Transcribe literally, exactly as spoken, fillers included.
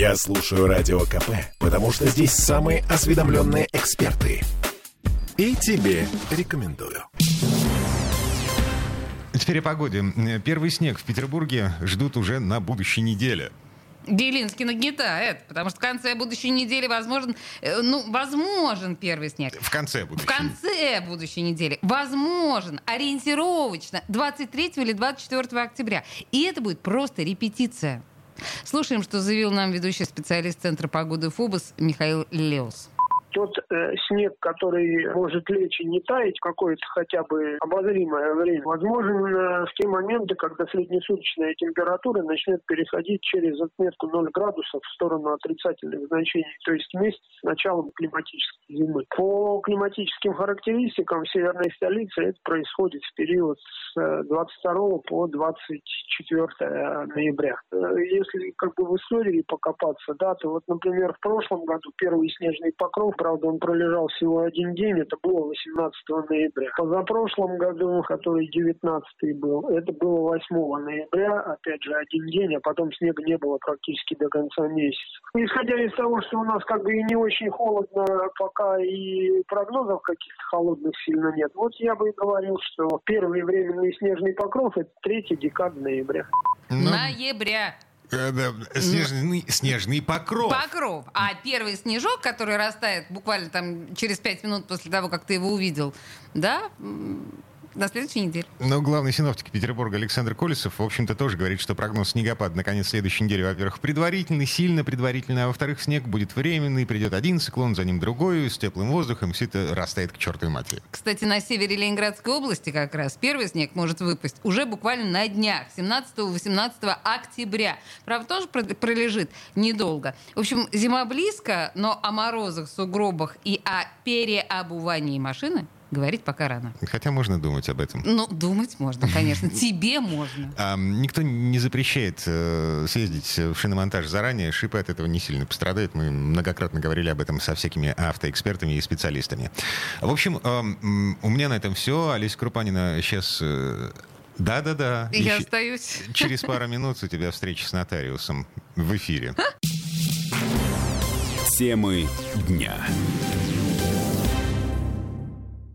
Я слушаю Радио КП, потому что здесь самые осведомленные эксперты. И тебе рекомендую. Теперь о погоде. Первый снег в Петербурге ждут уже на будущей неделе. Гилинский нагнетает, потому что в конце будущей недели возможен, ну, возможен первый снег. В конце будущей. В конце будущей недели. Возможен, ориентировочно, двадцать третьего или двадцать четвёртого октября. И это будет просто репетиция. Слушаем, что заявил нам ведущий специалист Центра погоды ФОБОС Михаил Леус. Тот э, снег, который может лечь и не таять какое-то хотя бы обозримое время, возможен э, в те моменты, когда среднесуточная температура начнет переходить через отметку ноль градусов в сторону отрицательных значений, то есть вместе с началом климатической зимы. По климатическим характеристикам в северной столице это происходит в период с двадцать второго по двадцать четвёртое ноября. Если как бы в истории покопаться, да, то вот, например, в прошлом году первый снежный покров, правда, он пролежал всего один день, это было восемнадцатого ноября. Позапрошлом году, который девятнадцатый был, это было восьмого ноября, опять же, один день, а потом снега не было практически до конца месяца. Исходя из того, что у нас как бы и не очень холодно, пока и прогнозов каких-то холодных сильно нет, вот я бы и говорил, что первый временный снежный покров – это третья декада ноября. Ноября. Снежный, снежный покров. Покров. А первый снежок, который растает буквально там через пять минут после того, как ты его увидел, да, на следующей неделе. Но главный синоптик Петербурга Александр Колесов, в общем-то, тоже говорит, что прогноз снегопада на конец следующей недели, во-первых, предварительный, сильно предварительный, а во-вторых, снег будет временный, придет один циклон, за ним другой, с теплым воздухом, все это растает к чертовой матери. Кстати, на севере Ленинградской области как раз первый снег может выпасть уже буквально на днях, семнадцатого-восемнадцатого октября. Правда, тоже пролежит недолго. В общем, зима близко, но о морозах, сугробах и о переобувании машины говорить пока рано. Хотя можно думать об этом. Ну, думать можно, конечно. Тебе можно. А, никто не запрещает э, съездить в шиномонтаж заранее. Шипы от этого не сильно пострадают. Мы многократно говорили об этом со всякими автоэкспертами и специалистами. В общем, э, у меня на этом все. Олеся Крупанина сейчас... Э, да-да-да. Я и остаюсь. Через пару минут у тебя встреча с нотариусом в эфире. Темы дня.